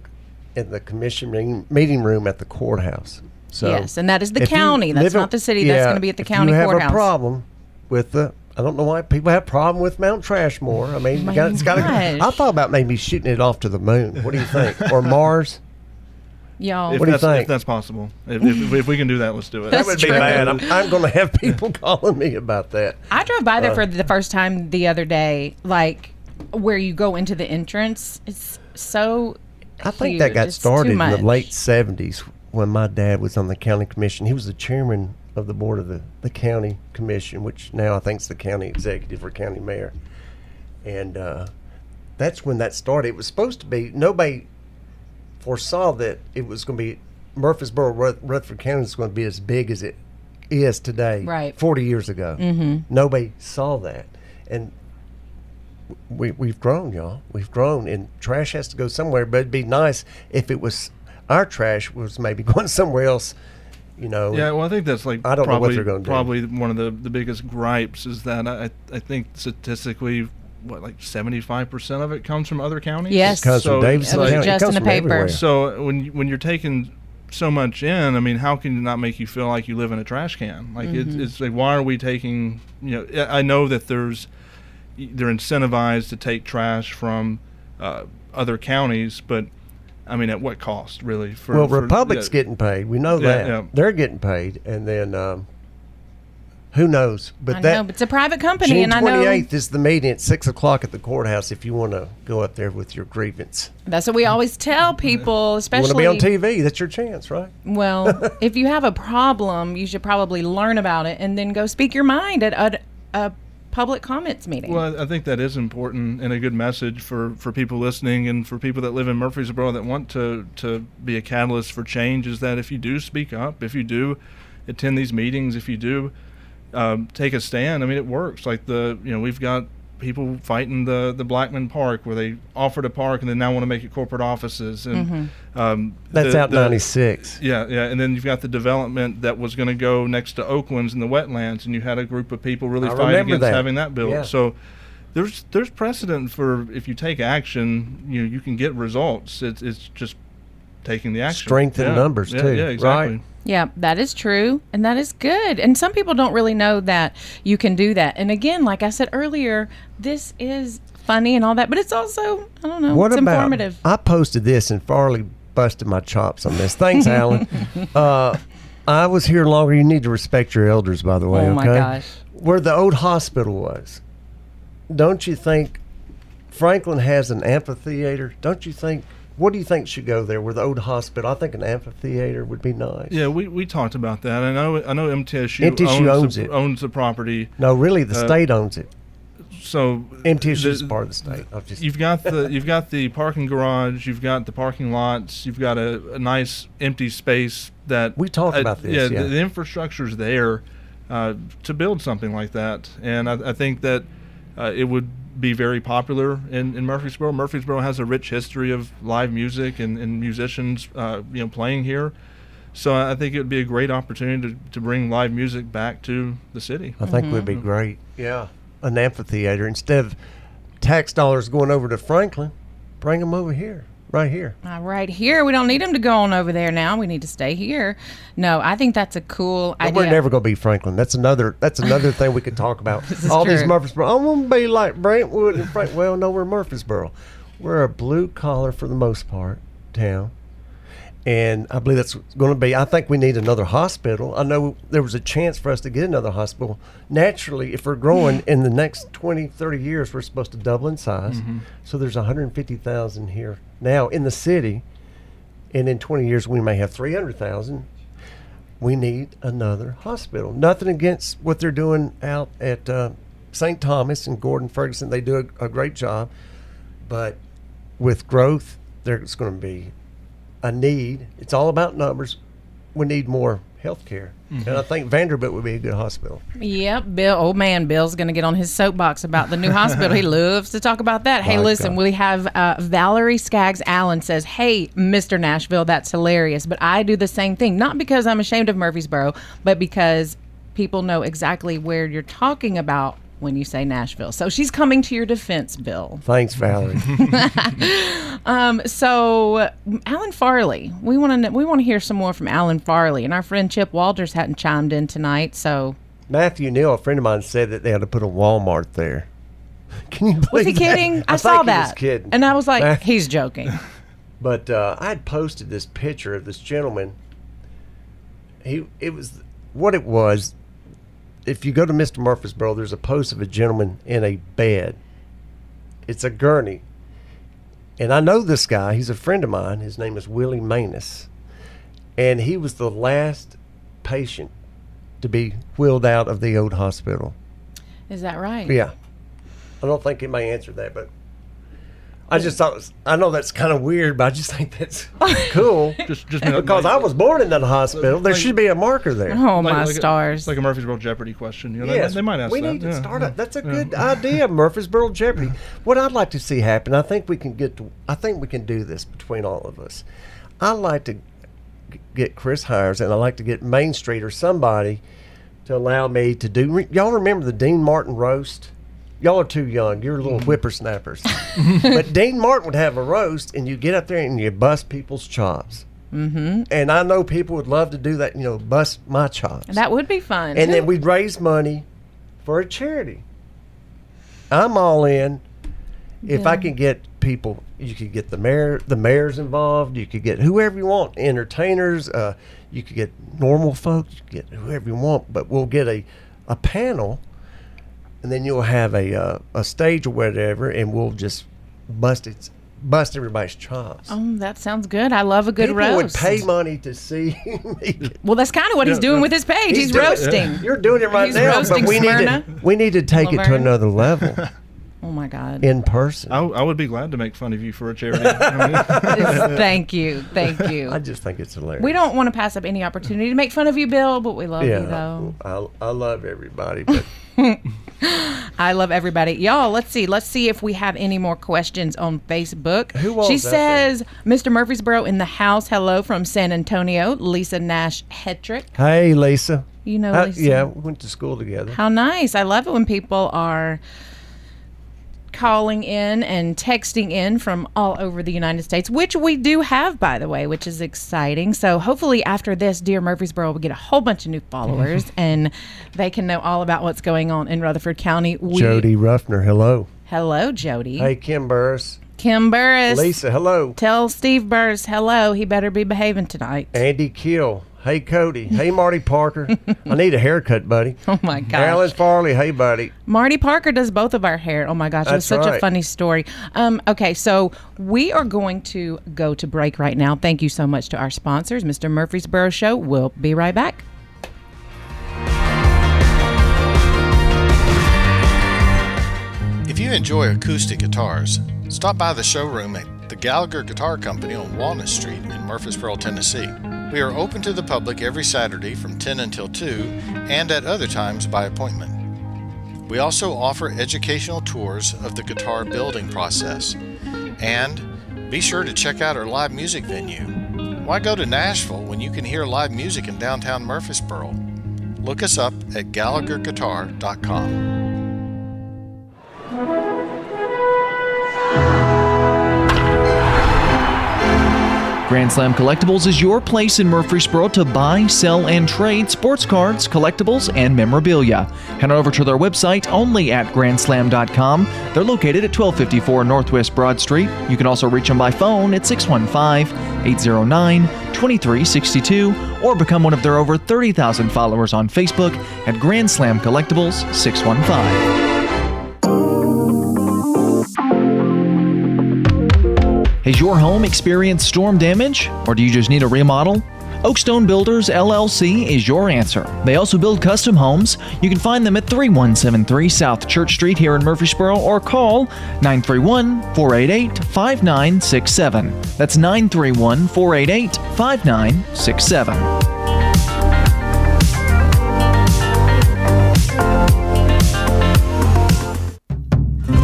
In the commission meeting room at the courthouse. So yes, and that is the county. That's not the city. That's going to be at the county courthouse. You have a problem with the... I don't know why people have a problem with Mount Trashmore. I mean, it's got to... I thought about maybe shooting it off to the moon. What do you think? Or Mars? Y'all. What do you think? If that's possible. If we can do that, let's do it. That would be bad. I'm going to have people calling me about that. I drove by there for the first time the other day, like where you go into the entrance. It's so... I think that got started in the late 70s when my dad was on the county commission. He was the chairman of the board of the county commission, which now I think is the county executive or county mayor. And that's when that started. It was supposed to be, nobody foresaw that it was going to be, Murfreesboro, Rutherford County is going to be as big as it is today. Right. 40 years ago. Mm-hmm. Nobody saw that. And we've grown, y'all. We've grown, and trash has to go somewhere. But it'd be nice if it was our trash was maybe going somewhere else, Yeah, well, I think that's like I don't know what they're going to do. Probably one of the biggest gripes is that I think statistically, 75% of it comes from other counties. Yes, because it was just in the paper. So when you're taking so much in, I mean, how can it not make you feel like you live in a trash can? Like it's like, why are we taking? I know that they're incentivized to take trash from other counties, but I mean, at what cost, really? Republic's getting paid. We know that. Yeah. They're getting paid. And then who knows? But it's a private company. June 28th is the meeting at 6 o'clock at the courthouse if you want to go up there with your grievance. That's what we always tell people, especially. You want to be on TV. That's your chance, right? Well, if you have a problem, you should probably learn about it and then go speak your mind at a public comments meeting. Well, I think that is important and a good message for people listening and for people that live in Murfreesboro that want to be a catalyst for change is that if you do speak up, if you do attend these meetings, if you do take a stand, I mean, it works. Like we've got people fighting the Blackman Park where they offered a park and then now want to make it corporate offices. And that's out 96. Yeah. And then you've got the development that was going to go next to Oakland's in the wetlands, and you had a group of people really fighting against having that built. Yeah. So there's precedent for if you take action, you can get results. It's just taking the action. Strength in numbers too. Yeah, exactly. Right? Yeah, that is true, and that is good. And some people don't really know that you can do that. And again, like I said earlier, this is funny and all that, but it's also, I don't know, it's informative. I posted this, and Farley busted my chops on this. Thanks, Alan. I was here longer. You need to respect your elders, by the way. Oh, okay? My gosh. Where the old hospital was, don't you think Franklin has an amphitheater? Don't you think? What do you think should go there? Where the old hospital? I think an amphitheater would be nice. Yeah, we talked about that. I know MTSU owns the property. No, really, the state owns it. So MTSU is part of the state. You've got the parking garage. You've got the parking lots. You've got a nice empty space that we talked about this. Yeah, the infrastructure's there to build something like that, and I think that it would be very popular in Murfreesboro. Murfreesboro has a rich history of live music and musicians playing here. So I think it would be a great opportunity to bring live music back to the city. I think it would be great. Yeah. An amphitheater. Instead of tax dollars going over to Franklin, bring them over here. Right here. Right here. We don't need them to go on over there now. We need to stay here. No, I think that's a cool idea. We're never going to be Franklin. That's another thing we could talk about. All true. These Murfreesboro. I'm going to be like Brentwood and Frank. Well, no, we're Murfreesboro. We're a blue-collar, for the most part, town. And I believe that's going to be, I think we need another hospital. I know there was a chance for us to get another hospital. Naturally, if we're growing in the next 20, 30 years, we're supposed to double in size. Mm-hmm. So there's 150,000 here now in the city. And in 20 years, we may have 300,000. We need another hospital. Nothing against what they're doing out at St. Thomas and Gordon Ferguson. They do a great job. But with growth, there's going to be a need. It's all about numbers. We need more health care. Mm-hmm. And I think Vanderbilt would be a good hospital. Yep. Bill's going to get on his soapbox about the new hospital. He loves to talk about that. Hey, listen, we have Valerie Skaggs Allen says, hey, Mr. Nashville, that's hilarious, but I do the same thing. Not because I'm ashamed of Murfreesboro, but because people know exactly where you're talking about when you say Nashville. So she's coming to your defense, Bill. Thanks, Valerie. So Alan Farley, we want to hear some more from Alan Farley, and our friend Chip Walters hadn't chimed in tonight. So Matthew Neal, a friend of mine, said that they had to put a Walmart there. Can you believe was he that? Kidding? I saw think that. He was kidding. And I was like, he's joking. But I had posted this picture of this gentleman. It was. If you go to Mr. Murfreesboro, there's a post of a gentleman in a bed. It's a gurney. And I know this guy. He's a friend of mine. His name is Willie Manus. And he was the last patient to be wheeled out of the old hospital. Is that right? Yeah. I don't think anybody answered that, but I just thought, I know that's kind of weird, but I just think that's cool. just because I was born in that hospital. There should be a marker there. Oh, my stars. It's like a Murfreesboro Jeopardy question. You know, yes, they might ask we that. We need to start up. That's a good idea, Murfreesboro Jeopardy. What I'd like to see happen, I think we can do this between all of us. I like to get Chris Hires, and I like to get Main Street or somebody to allow me to do. Y'all remember the Dean Martin roast? Y'all are too young. You're little whippersnappers. But Dean Martin would have a roast, and you get up there and you bust people's chops. Mm-hmm. And I know people would love to do that, bust my chops. That would be fun. And then we'd raise money for a charity. I'm all in. If I can get people, you could get the mayor's involved. You could get whoever you want, entertainers. You could get normal folks. You could get whoever you want. But we'll get a panel. And then you'll have a stage or whatever, and we'll just bust everybody's chops. Oh, that sounds good. I love a good roast. People would pay money to see me. Well, that's kind of what he's doing with his page. He's roasting. You're doing it right now, but we need to take it to another level. Oh, my God. In person. I would be glad to make fun of you for a charity. Thank you. I just think it's hilarious. We don't want to pass up any opportunity to make fun of you, Bill, but we love you, though. I love everybody, but... I love everybody. Y'all, let's see if we have any more questions on Facebook. She says, Mr. Murfreesboro in the house. Hello from San Antonio, Lisa Nash Hetrick. Hey, Lisa. You know Lisa? Yeah, we went to school together. How nice. I love it when people are calling in and texting in from all over the United States, which we do have, by the way, which is exciting. So hopefully after this, Dear Murfreesboro will get a whole bunch of new followers and they can know all about what's going on in Rutherford County. Jody Ruffner, hello. Hello, Jody. Hey, Kim Burris. Kim Burris. Lisa, hello. Tell Steve Burris, hello. He better be behaving tonight. Andy Kill. Hey, Cody. Hey, Marty Parker. I need a haircut, buddy. Oh, my gosh. Alan Farley. Hey, buddy. Marty Parker does both of our hair. Oh, my gosh. That's such a funny story. Okay, so we are going to go to break right now. Thank you so much to our sponsors. Mr. Murfreesboro Show. We'll be right back. If you enjoy acoustic guitars, stop by the showroom at the Gallagher Guitar Company on Walnut Street in Murfreesboro, Tennessee. We are open to the public every Saturday from 10 until 2 and at other times by appointment. We also offer educational tours of the guitar building process. And be sure to check out our live music venue. Why go to Nashville when you can hear live music in downtown Murfreesboro? Look us up at GallagherGuitar.com. Grand Slam Collectibles is your place in Murfreesboro to buy, sell, and trade sports cards, collectibles, and memorabilia. Head over to their website only at grandslam.com. They're located at 1254 Northwest Broad Street. You can also reach them by phone at 615-809-2362 or become one of their over 30,000 followers on Facebook at Grand Slam Collectibles 615. Has your home experienced storm damage, or do you just need a remodel? Oakstone Builders LLC is your answer. They also build custom homes. You can find them at 3173 South Church Street here in Murfreesboro or call 931-488-5967. That's 931-488-5967.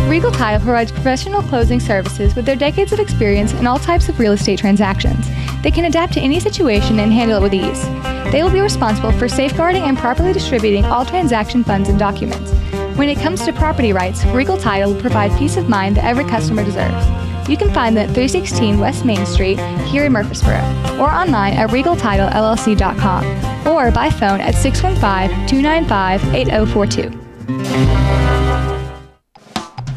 Regal Title provides professional closing services with their decades of experience in all types of real estate transactions. They can adapt to any situation and handle it with ease. They will be responsible for safeguarding and properly distributing all transaction funds and documents. When it comes to property rights, Regal Title will provide peace of mind that every customer deserves. You can find them at 316 West Main Street here in Murfreesboro or online at RegalTitleLLC.com or by phone at 615-295-8042.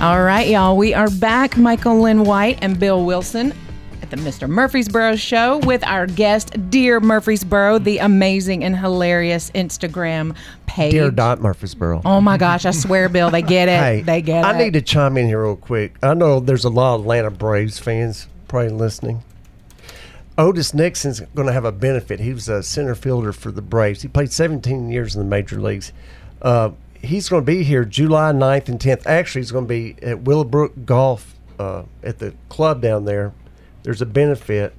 All right, y'all, we are back, Michael Lynn White and Bill Wilson at the Mr. Murfreesboro Show with our guest, Dear Murfreesboro, the amazing and hilarious Instagram page. Dear Dot Murfreesboro. Oh, my gosh, I swear, Bill, they get it. Hey, they get it. I need to chime in here real quick. I know there's a lot of Atlanta Braves fans probably listening. Otis Nixon's going to have a benefit. He was a center fielder for the Braves. He played 17 years in the major leagues. He's going to be here July 9th and 10th. Actually, he's going to be at Willowbrook Golf at the club down there. There's a benefit.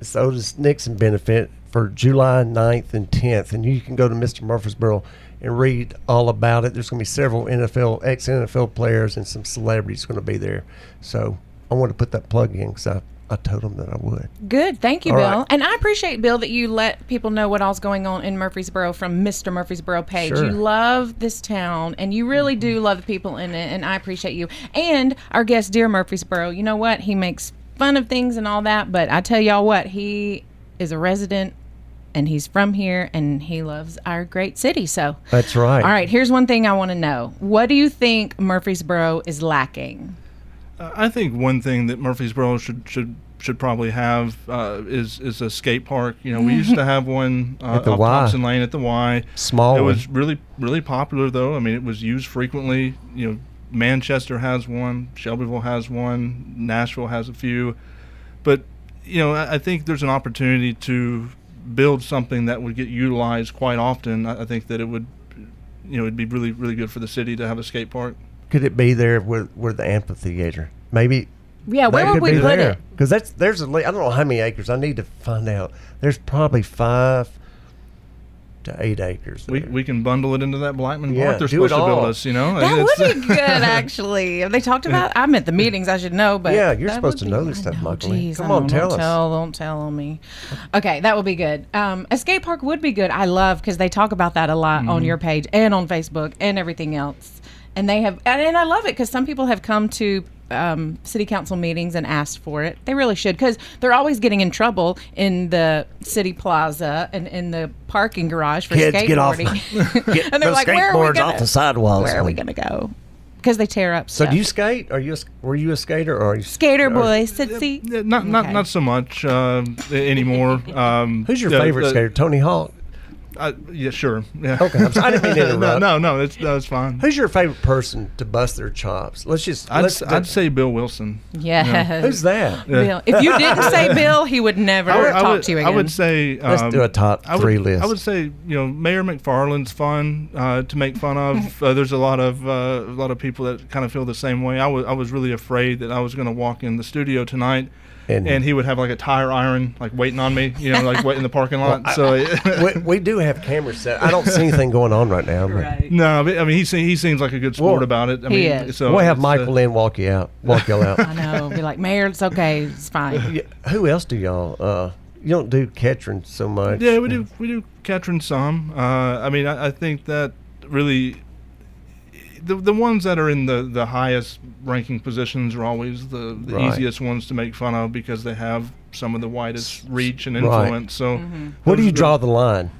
It's the Otis Nixon benefit for July 9th and 10th. And you can go to Mr. Murfreesboro and read all about it. There's going to be several NFL, ex-NFL players and some celebrities going to be there. So I want to put that plug in because I told him that I would. Good. Thank you, all Bill. Right. And I appreciate, Bill, that you let people know what all's going on in Murfreesboro from Mr. Murfreesboro page. Sure. You love this town, and you really do love the people in it, and I appreciate you. And our guest, Dear Murfreesboro, you know what? He makes fun of things and all that, but I tell y'all what, he is a resident, and he's from here, and he loves our great city. So that's right. All right, here's one thing I want to know. What do you think Murfreesboro is lacking? I think one thing that Murfreesboro should probably have is a skate park. You know, we used to have one at the up Thompson Lane at the Y. Small. It was really popular though. I mean, it was used frequently. You know, Manchester has one, Shelbyville has one, Nashville has a few, but you know, I think there's an opportunity to build something that would get utilized quite often. I think that it would, you know, it'd be really good for the city to have a skate park. Could it be there where the amphitheater? Maybe. Yeah, where would we put it? Because there's I don't know how many acres. I need to find out. There's probably 5 to 8 acres. We can bundle it into that Blackman Park they're supposed to build us, you know. That would be good, actually. Have they talked about? I'm at the meetings. I should know, but yeah, you're supposed to know this stuff, Michael. Come on, tell us. Don't tell on me. Okay, that would be good. A skate park would be good. I love because they talk about that a lot on your page and on Facebook and everything else. And they have, and I love it because some people have come to city council meetings and asked for it. They really should, because they're always getting in trouble in the city plaza and in the parking garage for skateboarding. Get and they're like, "Where are we going? Off the sidewalks. Where are we going to go?" Because they tear up stuff. So do you skate? Were you a skater? Or are you skater boy, Sitsi? Not so much anymore. Who's your favorite skater? Tony Hawk. Yeah, sure. Yeah. Okay, I didn't mean to interrupt. No, that's fine. Who's your favorite person to bust their chops? I'd say Bill Wilson. Yeah. Who's that? Bill. If you didn't say Bill, he would never talk to you again. I would say let's do a top three list. I would say Mayor McFarland's fun to make fun of. There's a lot of people that kind of feel the same way. I was really afraid that I was going to walk in the studio tonight. And he would have like a tire iron waiting on me, waiting in the parking lot. We do have cameras set. I don't see anything going on right now. Right. No, but, he seems like a good sport about it. He is. So we'll have Michael Lynn walk y'all out. I know. Be like, Mayor, it's okay, it's fine. Who else do y'all? You don't do Ketron so much. Yeah, we do Ketron some. I think that really. The ones that are in the highest ranking positions are always the easiest ones to make fun of because they have some of the widest reach and influence. Right. So, where do you draw the line?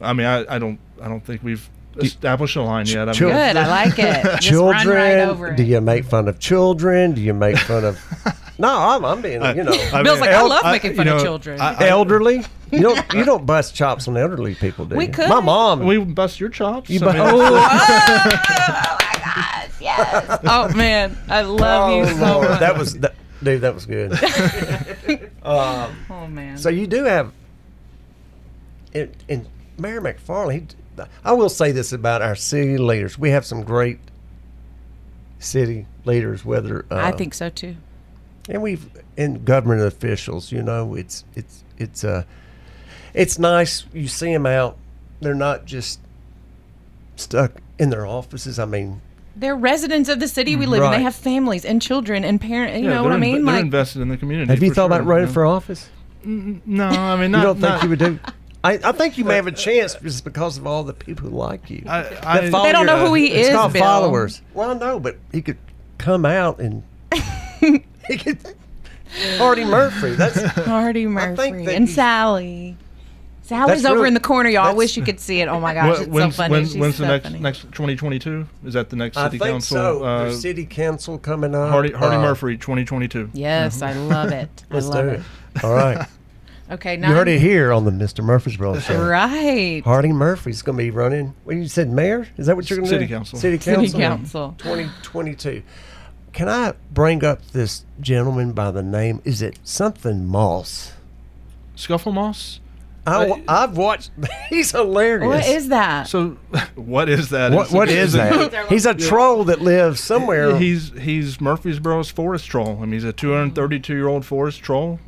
I don't think we've established a line yet. Good, I like it. Just children, run right over do you make fun of children? Do you make fun of? No, I'm being Bill's I love making fun of children. Elderly. You don't bust chops on elderly people, do you? We could. My mom. We bust your chops. Oh my gosh! Yes. Oh man, I love you so much. That was good. Oh man. So you do have. And Mayor McFarland. I will say this about our city leaders: we have some great city leaders. Whether I think so too. And government officials, it's nice. You see them out. They're not just stuck in their offices. They're residents of the city we live in. They have families and children and parents. You know what I mean? They're invested in the community. Have you thought about running for office? No, not. You don't think you would do? I think you may have a chance just because of all the people who like you. They don't know who he is, Bill. It's called followers. Well, I know, but he could come out and... Hardy Murphy. That's Hardy Murphy and Sally. Sally's over in the corner, y'all. I wish you could see it. Oh my gosh, it's so funny. When's the next 2022? Is that the next city council? I think so. There's city council coming up. Hardy Murphy 2022. Yes, I love it. I love it. All right. Okay, now you heard it here on the Mr. Murfreesboro Show. Right. Hardy Murphy's going to be running. Well, you said mayor? Is that what you're going to do? City council. 2022. Can I bring up this gentleman by the name? Is it something Moss? Scuffle Moss? I've watched. He's hilarious. What is that? What is that? He's a troll that lives somewhere. He's Murfreesboro's forest troll. He's a 232-year-old forest troll.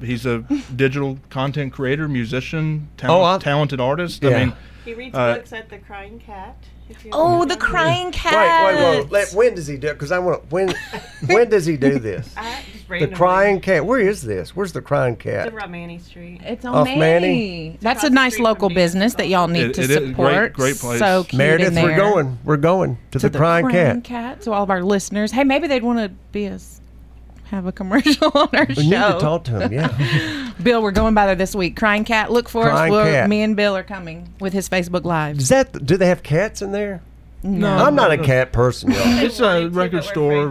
He's a digital content creator, musician, talented artist. Yeah. He reads books at The Crying Cat. The Crying Cat. Wait. When does he do it? Because I want when does he do this? The Crying Cat. Where is this? Where's The Crying Cat? It's around Manny Street. It's on Manny. That's a nice local business that y'all need to support. Great place. So cute Meredith, in there. We're going to the Crying Cat. To all of our listeners. Hey, maybe they'd want to have a commercial on our show. We need to talk to him, yeah. Bill, we're going by there this week. Crying Cat, look for us. Me and Bill are coming with his Facebook Live. Do they have cats in there? No. I'm not a cat person. It's a record store,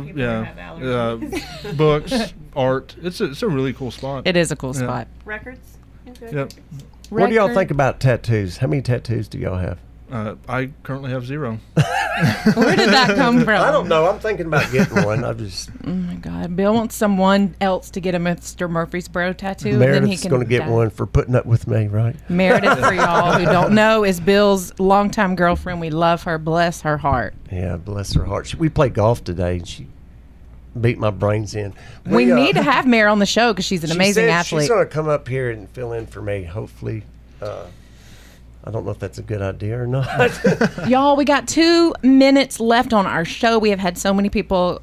books, art. It's a really cool spot. It is a cool spot. Records? Yep. What do y'all think about tattoos? How many tattoos do y'all have? I currently have 0. Where did that come from? I don't know. I'm thinking about getting one. Oh my God! Bill wants someone else to get a Mr. Murfreesboro tattoo. Meredith's going to get one for putting up with me, right? Meredith, for y'all who don't know, is Bill's longtime girlfriend. We love her. Bless her heart. Yeah, bless her heart. We played golf today, and she beat my brains in. We need to have Mary on the show because she's an amazing athlete. She's going to come up here and fill in for me, hopefully. I don't know if that's a good idea or not. Y'all, we got 2 minutes left on our show. We have had so many people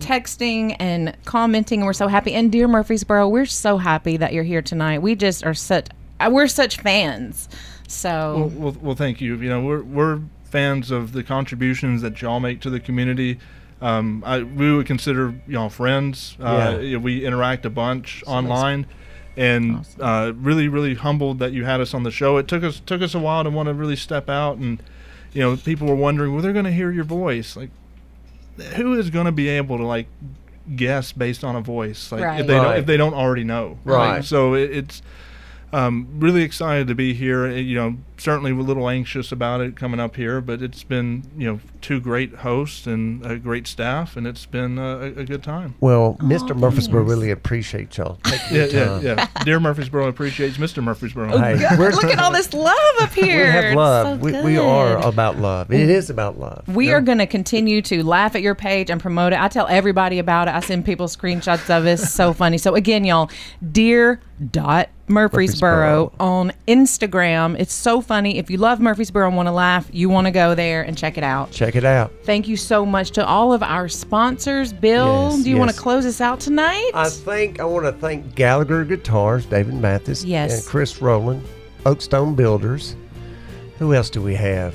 texting and commenting, and we're so happy. And dear Murfreesboro, we're so happy that you're here tonight. We just are such fans. So well, thank you. You know, we're fans of the contributions that y'all make to the community. We would consider y'all friends. Yeah. We interact a bunch online. And awesome. Really, really humbled that you had us on the show. It took us a while to want to really step out, and you know, people were wondering, well, they're going to hear your voice. Like, who is going to be able to like guess based on a voice? Like, right. if they don't already know, right? So it's really excited to be here. You know, certainly a little anxious about it coming up here, but it's been, you know, 2 great hosts and a great staff, and it's been a good time. Well, Mr. Murfreesboro really appreciates y'all. Yeah. Dear Murfreesboro appreciates Mr. Murfreesboro. Hey, look at all this love up here. We have love. So we are about love. It is about love. We are going to continue to laugh at your page and promote it. I tell everybody about it. I send people screenshots of it. It's so funny. So again, y'all, Dear Dot Murfreesboro on Instagram. It's so funny. If you love Murfreesboro and want to laugh, you want to go there and check it out. Thank you so much to all of our sponsors. Bill, do you want to close us out tonight? I want to thank Gallagher Guitars, David Mathis, and Chris Rowland, Oakstone Builders. Who else do we have?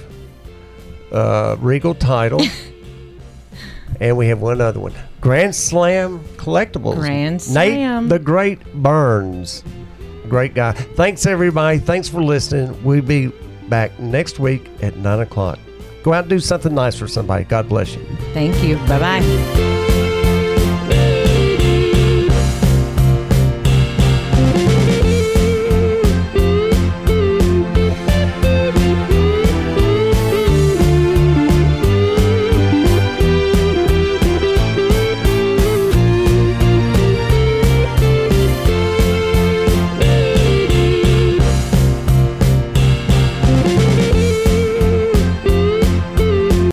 Regal Title. And we have one other one. Grand Slam Collectibles. Nate the Great Burns. Great guy. Thanks, everybody. Thanks for listening. We'll be back next week at 9:00. Go out and do something nice for somebody. God bless you. Thank you. Bye-bye.